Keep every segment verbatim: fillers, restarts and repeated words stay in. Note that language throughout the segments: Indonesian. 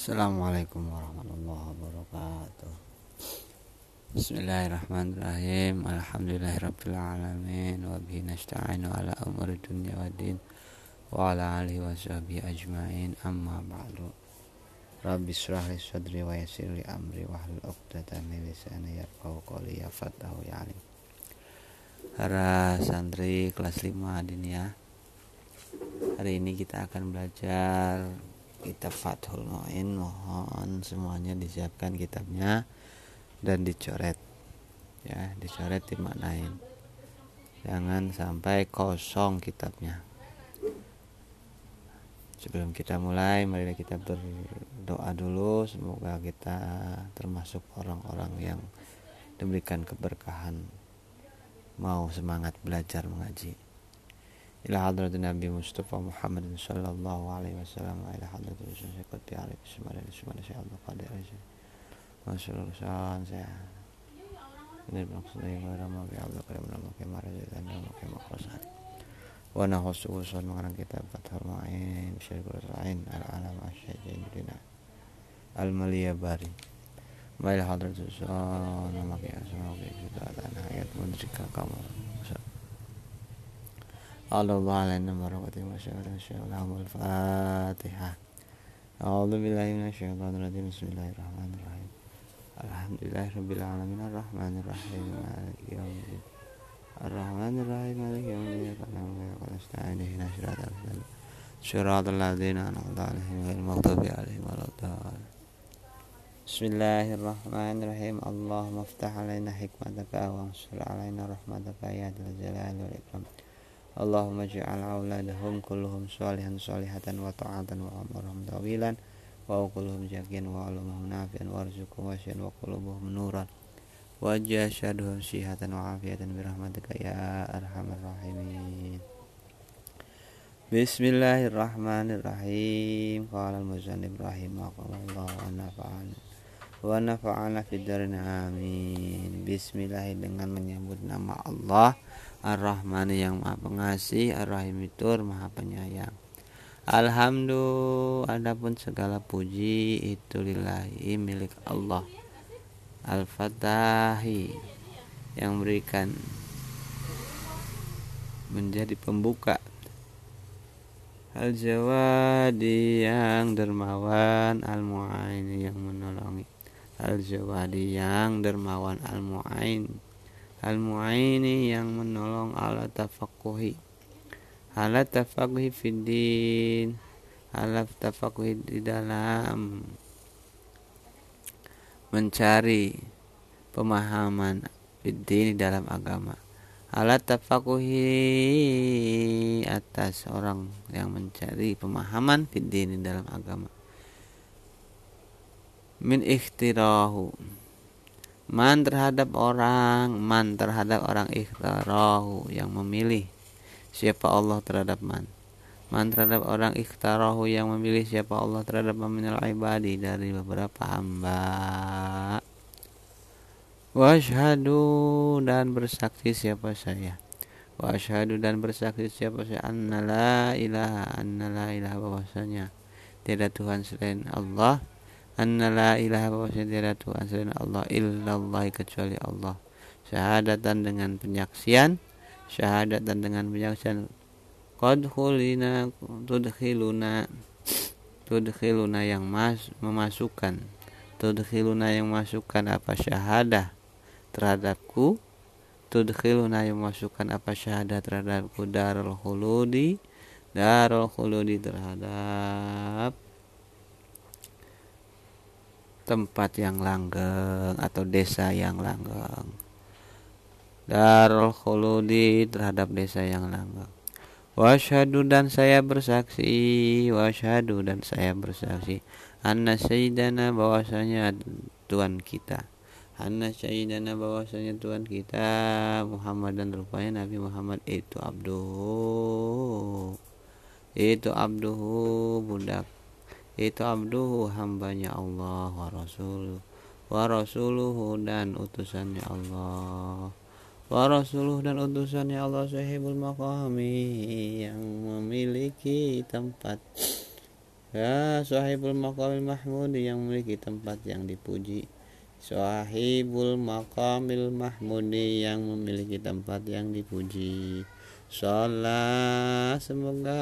Assalamualaikum warahmatullahi wabarakatuh. Bismillahirrahmanirrahim. Alhamdulillahirabbil alamin wa bihi nasta'inu ala umuri dunya waddin wa ala alihi washabihi ajmain. Amma ba'du. Rabbi shrah li sadri wa yassir li amri wahlul 'uqdatam min lisani yafqahu qawli ya fatahu ya alim. Para santri kelas lima Diniyah, hari ini kita akan belajar kitab Fathul Mu'in. Mohon semuanya disiapkan kitabnya dan dicoret, ya, dicoret, dimaknain, jangan sampai kosong kitabnya. Sebelum kita mulai, mari kita berdoa dulu. Semoga kita termasuk orang-orang yang diberikan keberkahan, mau semangat belajar mengaji. Ila hadratin Nabi Mustafa Muhammad sallallahu alaihi wasallam, ila hadratin Syekh Maliyabari, bismillahirrahmanirrahim, insyaallah qadir. Masyaallah saya. Ini maksudnya agama bi Allah karena memakai marhaja dan memakai maqsad. Wa nahsu usul mengenang kitab Fathul Mu'in, Syekh Qurratul 'Ain, al-alam asy-syajidina. Al-Maliyabari. Wa ila hadratin Syekh memakai asma bi zatan hayat mudrika kamal. Allahumma lana marhamatin wa sya'ala sya'ala al-Fatihah. A'udzu billahi minasyaitonir rajim. Bismillahirrahmanirrahim. Alhamdulillahirabbil alamin arrahmanir rahim maliki yaumiddin. Arrahmanir rahim maliki yaumiddin. Allahumma nasta'inu min syarril fitnah. Syarril ladzina an'amta 'alaihim ghairil maghdubi 'alaihim waladdallin. Bismillahirrahmanirrahim. Allahumma iftah 'alaina hikmataka wa ansur 'alaina rahmataka ya dzal jalali wal ikram. Allahumma ja'al auladahum kulluhum sholihan sholihatan wa ta'atan wa umrahum tawilan wa kulluhum jakin wa ulumuhum nafian warzuqhum wasyan wa qulubuhum nuran wa jasaduhum sihatan wa afiyatan bi rahmatika ya arhamar rahimin. Bismillahirrahmanirrahim. Qala al-musannif rahimahullah wa nafa'ana wa nafa'ana fid dharin amin. Bismillahirrahmanirrahim, dengan menyebut nama Allah Ar-Rahman yang Maha Pengasih, Ar-Rahim itu Maha Penyayang. Alhamdulillah, adapun segala puji itu lillahi milik Allah Al-Fatahi yang berikan menjadi pembuka, Al-Jawadi yang dermawan, Al-Mu'ain yang menolongi, Al-Jawadi yang dermawan, Al-Mu'ain Al-Mu'aini yang menolong, ala tafaqquhi ala tafaqquhi fid din, ala tafaqquhi di dalam mencari pemahaman fid din, di dalam agama, ala tafaqquhi atas orang yang mencari pemahaman fid din di dalam agama, min ikhtirahu man terhadap orang, man terhadap orang ikhtarahu yang memilih, siapa Allah terhadap man, man terhadap orang ikhtarahu yang memilih, siapa Allah terhadap minal ibadi dari beberapa hamba. Washhadu dan bersaksi siapa saya, washhadu dan bersaksi siapa saya, anna la ilaha, anna la ilaha bahwasanya tiada Tuhan selain Allah, anna la ilaha bahwasanya tiada Tuhan selain Allah, illallah kecuali Allah, syahadatan dengan penyaksian, syahadatan dengan penyaksian, qad khulina tudkhiluna, tudkhiluna yang mas, memasukkan, tudkhiluna yang memasukkan apa syahadah terhadapku, tudkhiluna yang memasukkan apa syahadah terhadapku, darul khuludi, darul khuludi terhadap tempat yang langgeng atau desa yang langgeng, darul khuludi terhadap desa yang langgeng. Washhadu dan saya bersaksi, washhadu dan saya bersaksi, anna sayyidana bahwasanya Tuhan kita, anna sayyidana bahwasanya Tuhan kita, Muhammad dan rupanya Nabi Muhammad itu abduhu, itu abduhu budak, itu abduhu hambanya Allah, wa rasuluh, wa rasuluhu dan utusannya Allah, wa rasuluh dan utusannya Allah, sahibul maqami yang memiliki tempat, Ya sahibul maqamil mahmudi, yang memiliki tempat yang dipuji. Sahibul maqamil mahmudi, yang memiliki tempat yang dipuji. Sholat, semoga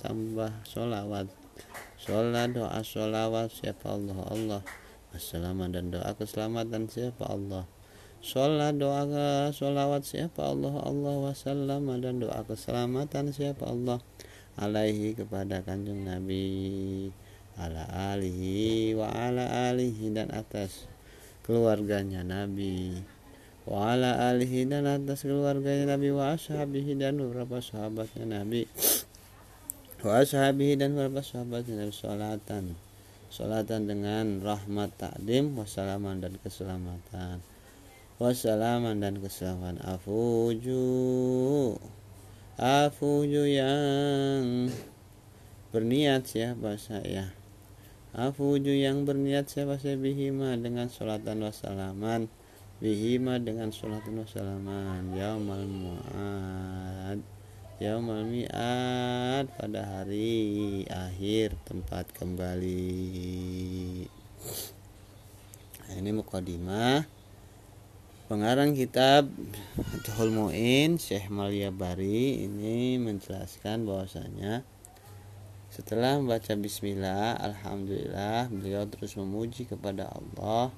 sambah sholawat, sholat, doa sholawat siapa Allah Allah, assalamu dan doa keselamatan siapa Allah. Sholat, doa sholawat siapa Allah Allah, wassalamu dan doa keselamatan siapa Allah. Alaihi, kepada kanjeng Nabi, ala alihi wa ala alihi, dan atas keluarganya Nabi, wa ala alihi, dan atas keluarganya Nabi, wa ashabihi, dan beberapa sahabatnya Nabi, wa ashabihi, dan beberapa sahabatnya Nabi. Salatan, salatan dengan rahmat takdim, wassalaman dan keselamatan, wassalaman dan keselamatan. Afuju, afuju yang berniat siapa saya, afuju yang berniat siapa saya, bihima dengan sholatan wassalaman, bihima dengan sholatan wassalaman, yaumal mu'ad, yaumal mi'ad, pada hari akhir tempat kembali. Nah, ini mukadimah pengarang kitab Fathul Mu'in Syekh Maliyabari ini menjelaskan bahwasanya setelah membaca bismillah, alhamdulillah, beliau terus memuji kepada Allah,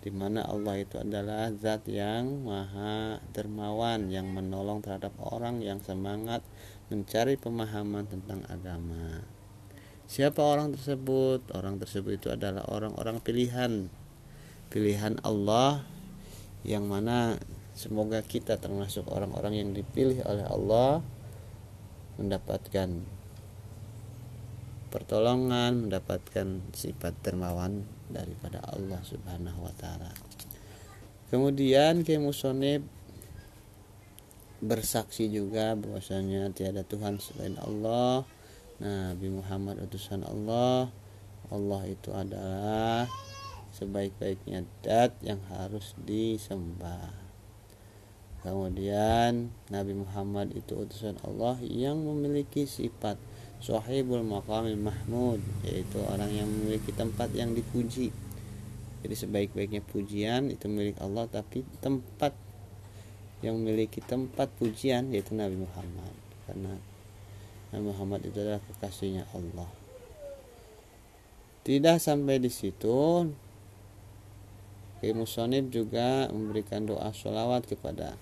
di mana Allah itu adalah zat yang maha dermawan, yang menolong terhadap orang yang semangat mencari pemahaman tentang agama. Siapa orang tersebut? Orang tersebut itu adalah orang-orang pilihan, pilihan Allah, yang mana semoga kita termasuk orang-orang yang dipilih oleh Allah mendapatkan pertolongan, mendapatkan sifat dermawan daripada Allah Subhanahu wa taala. Kemudian Kimu Sonib bersaksi juga bahwasanya tiada Tuhan selain Allah, Nabi Muhammad utusan Allah. Allah itu adalah sebaik-baiknya dat yang harus disembah. Kemudian Nabi Muhammad itu utusan Allah yang memiliki sifat sahibul maqamil mahmud, yaitu orang yang memiliki tempat yang dipuji. Jadi sebaik-baiknya pujian itu milik Allah, tapi tempat yang memiliki tempat pujian yaitu Nabi Muhammad, karena Nabi Muhammad itu adalah kekasihnya Allah. Tidak sampai di situ, Kyai Musonib juga memberikan doa sholawat kepada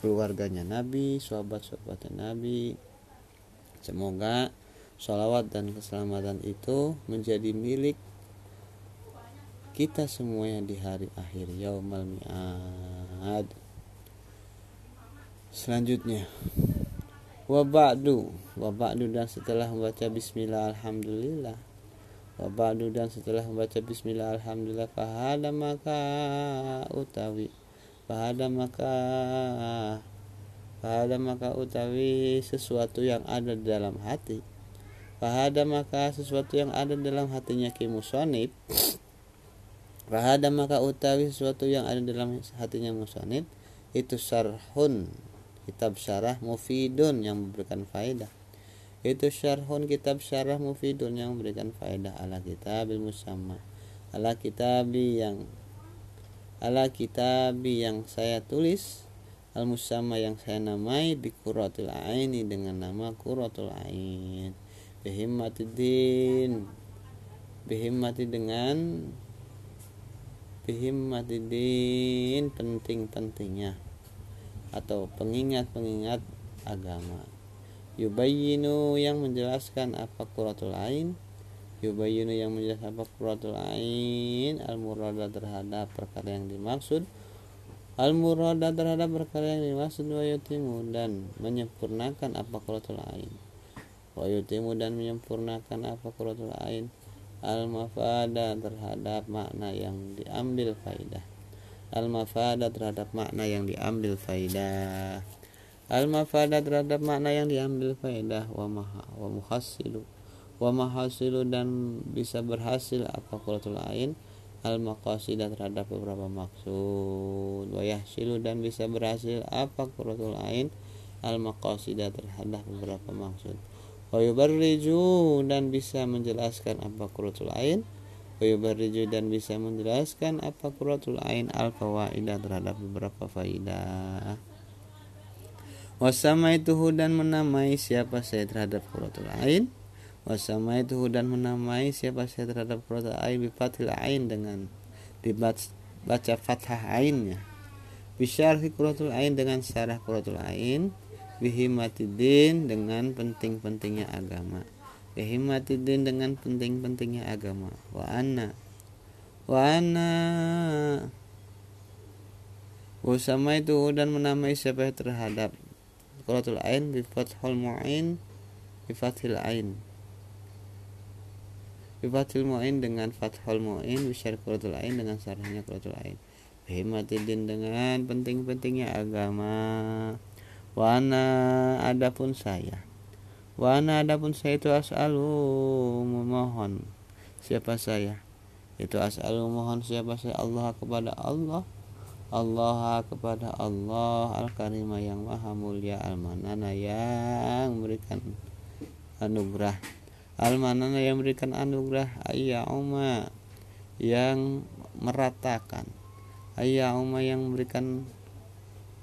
keluarganya Nabi, sahabat-sahabatnya Nabi. Semoga sholawat dan keselamatan itu menjadi milik kita semuanya di hari akhir, yaumal mi'ad. Selanjutnya, wa ba'du, wa ba'du, dan setelah membaca bismillah alhamdulillah, wa ba'du, dan setelah membaca bismillah alhamdulillah, fahada maka utawi, fahada maka, fahada maka utawi sesuatu yang ada dalam hati, fahada maka sesuatu yang ada dalam hatinya Kimu Sonib, fahada maka utawi sesuatu yang ada dalam hatinya Musonib, itu syarhun, kitab syarah mufidun, yang memberikan faedah. Itu syarhun, kitab syarah mufidun, yang memberikan faedah, ala kitabil musamma, ala kitabi yang ala kitabi yang saya tulis, al musamma yang saya namai, bi Qurratul 'Ain, dengan nama Qurratul 'Ain, bihimmatidin, bihimmati, dengan bihimmatidin, penting-pentingnya atau pengingat-pengingat agama. Yubayyinu, yang menjelaskan apa Qurratul 'Ain, yubayyinu, yang menjelaskan apa Qurratul 'Ain, al-murada, terhadap perkara yang dimaksud, al-murada, terhadap perkara yang dimaksud, wa yutimu, dan menyempurnakan apa Qurratul 'Ain, wa yutimu, dan menyempurnakan apa Qurratul 'Ain, al-mafada, terhadap makna yang diambil faidah, al-mafada, terhadap makna yang diambil faidah, al-mafada, terhadap makna yang diambil faedah, wa maha, wa muhasilu, wa mahasilu, dan bisa berhasil apa Qurratul 'Ain, al-maqasid, terhadap beberapa maksud, wa yahsilu, dan bisa berhasil apa Qurratul 'Ain, al-maqasid, terhadap beberapa maksud, wa yubarriju, dan bisa menjelaskan apa Qurratul 'Ain, wa yubarriju, dan bisa menjelaskan apa Qurratul 'Ain al-fawaidah, terhadap beberapa faidah. Wasamaituhu, dan menamai siapa saya terhadap Qurratul 'Ain. Wasamaituhu, dan menamai siapa saya terhadap Qurratul 'Ain bifathil 'ain, dengan dibaca fathah ainnya. Bisyarhi Qurratul 'Ain, dengan syarah Qurratul 'Ain. Bihimatidin, dengan penting-pentingnya agama. Bihimatidin, dengan penting-pentingnya agama. Wa anna Wa anna Wasamaituhu, dan menamai siapa terhadap Qurratul 'Ain bi Fathul Mu'in bi Fathil 'Ain bi Fathul Mu'in, dengan Fathul Mu'in, bi syarh Qurratul 'Ain, dengan syarahnya Qurratul 'Ain, bihimatidin, dengan penting-pentingnya agama. Wa ana, adapun saya, wa ana, adapun saya itu as'alu, memohon siapa saya, itu as'alu, mohon siapa saya, Allah kepada Allah Allah kepada Allah Al-Karimah, yang maha mulia, Al-Manana, yang memberikan anugerah Al-Manana, yang memberikan anugerah Ayya'uma, yang meratakan Ayya'uma, yang memberikan,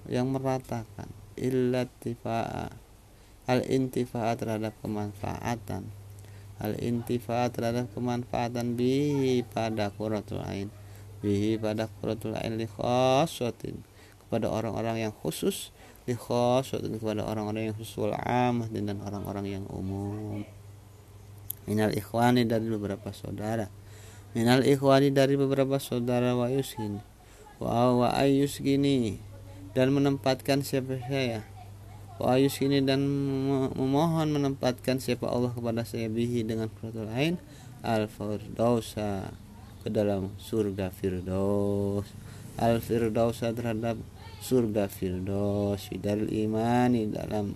yang meratakan Illatifa'a, Al-intifa'a, terhadap kemanfaatan Al-intifa'a, terhadap kemanfaatan bihi, pada Qurratul 'Ain, bihi, pada Qurratul 'Ain li khassatin, kepada orang-orang yang khusus, li khassatin, kepada orang-orang yang khusus, wal 'ammah, dan orang-orang yang umum. Minal ikhwani, dari beberapa saudara. Minal ikhwani, dari beberapa saudara. Wa yusgini, wa wa ayusgini, dan menempatkan siapa saya. Wa ayusgini, dan memohon menempatkan siapa Allah kepada saya, bihi, dengan Qurratul 'Ain al-firdausa, ke dalam surga Firdaus, al-Firdaus, terhadap surga Firdaus, di daril imani, dalam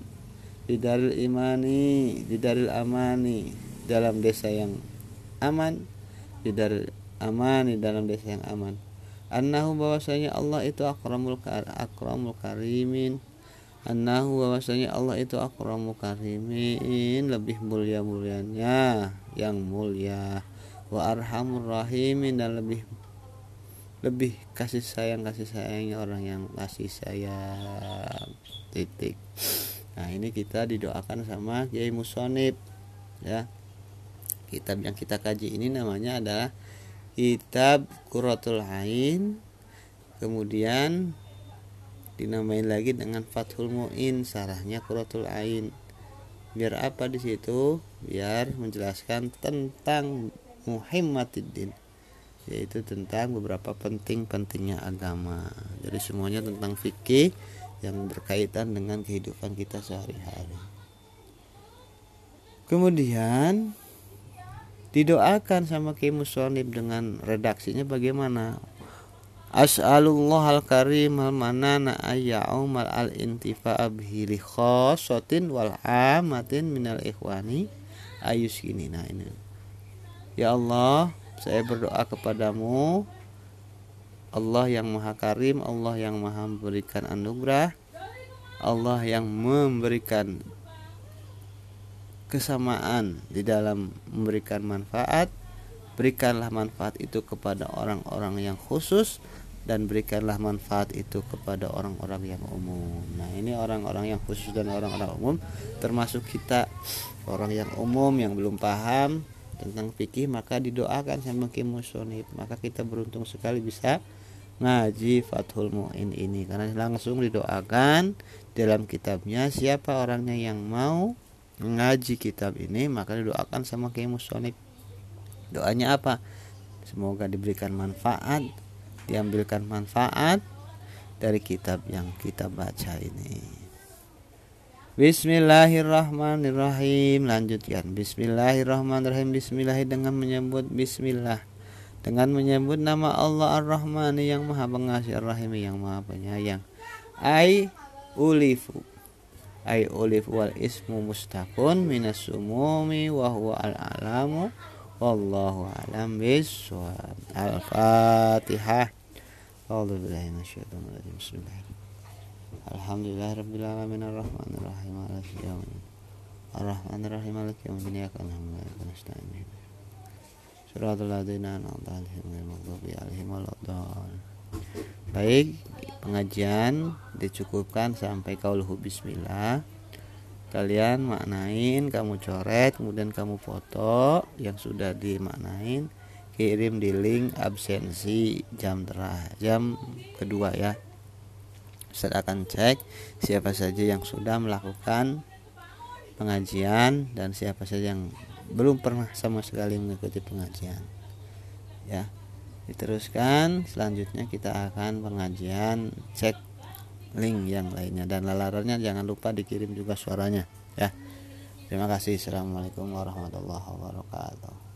di daril imani, di daril amani, dalam desa yang aman, di daril amani, dalam desa yang aman. Annahu, bahwasanya Allah itu akramul kar akramul karimin. Annahu, bahwasanya Allah itu akramul karimin, lebih mulia-mulianya yang mulia. Wa arhamur rahimin, dan lebih lebih kasih sayang kasih sayangnya orang yang kasih sayang titik. Nah, ini kita didoakan sama Kyai Musonib, ya. Kitab yang kita kaji ini namanya adalah Kitab Qurratul 'Ain, kemudian dinamain lagi dengan Fathul Mu'in, sarahnya Qurratul 'Ain. Biar apa di situ? Biar menjelaskan tentang muhimmatiddin, yaitu tentang beberapa penting-pentingnya agama. Jadi semuanya tentang fikih yang berkaitan dengan kehidupan kita sehari-hari. Kemudian didoakan sama Kimu Sonib dengan redaksinya bagaimana? As'alullahal karim al manana ayya'umal al intifa'a bihi li khassatin wal 'amatin minal ikhwani ayusgini. Nah, ini, ya Allah, saya berdoa kepadamu, Allah yang maha karim, Allah yang maha memberikan anugerah, Allah yang memberikan kesamaan di dalam memberikan manfaat. Berikanlah manfaat itu kepada orang-orang yang khusus, dan berikanlah manfaat itu kepada orang-orang yang umum. Nah, ini orang-orang yang khusus dan orang-orang umum, termasuk kita, orang yang umum yang belum paham tentang fikih, maka didoakan sama Kimu Sonib. Maka kita beruntung sekali bisa ngaji Fathul Mu'in ini, karena langsung didoakan dalam kitabnya siapa orangnya yang mau ngaji kitab ini, maka didoakan sama Kimu Sonib. Doanya apa? Semoga diberikan manfaat, diambilkan manfaat dari kitab yang kita baca ini. Bismillahirrahmanirrahim, lanjutkan Bismillahirrahmanirrahim, Bismillah, dengan menyebut Bismillah, dengan menyebut nama Allah Ar-Rahmani, yang maha pengasih, Ar-Rahim, yang maha penyayang. Ai ulifu, ai ulifu wal ismu mustaqun minas umumi, wa huwa al-alamu, wallahu alam bis-shawab. Al-Fatihah. A'udzubillahi minasyaitonir rajim. Bismillahirrahmanirrahim. Alhamdulillahirabbil alamin arrahmanirrahim maliki yaumid Ar-Rahmanir-Rahim, Maliki yaumiddin, iyyaka na'budu wa iyyaka nasta'in. Shiratal ladzina an'amta 'alaihim ghairil maghdubi 'alaihim waladdallin. Baik, pengajian dicukupkan sampai qauluhu bismillah. Kalian maknain, kamu coret, kemudian kamu foto yang sudah dimaknain, kirim di link absensi jam terah jam kedua ya. Ustaz akan cek siapa saja yang sudah melakukan pengajian dan siapa saja yang belum pernah sama sekali mengikuti pengajian. Ya. Diteruskan, selanjutnya kita akan pengajian cek link yang lainnya dan lalarannya jangan lupa dikirim juga suaranya ya. Terima kasih. Assalamualaikum warahmatullahi wabarakatuh.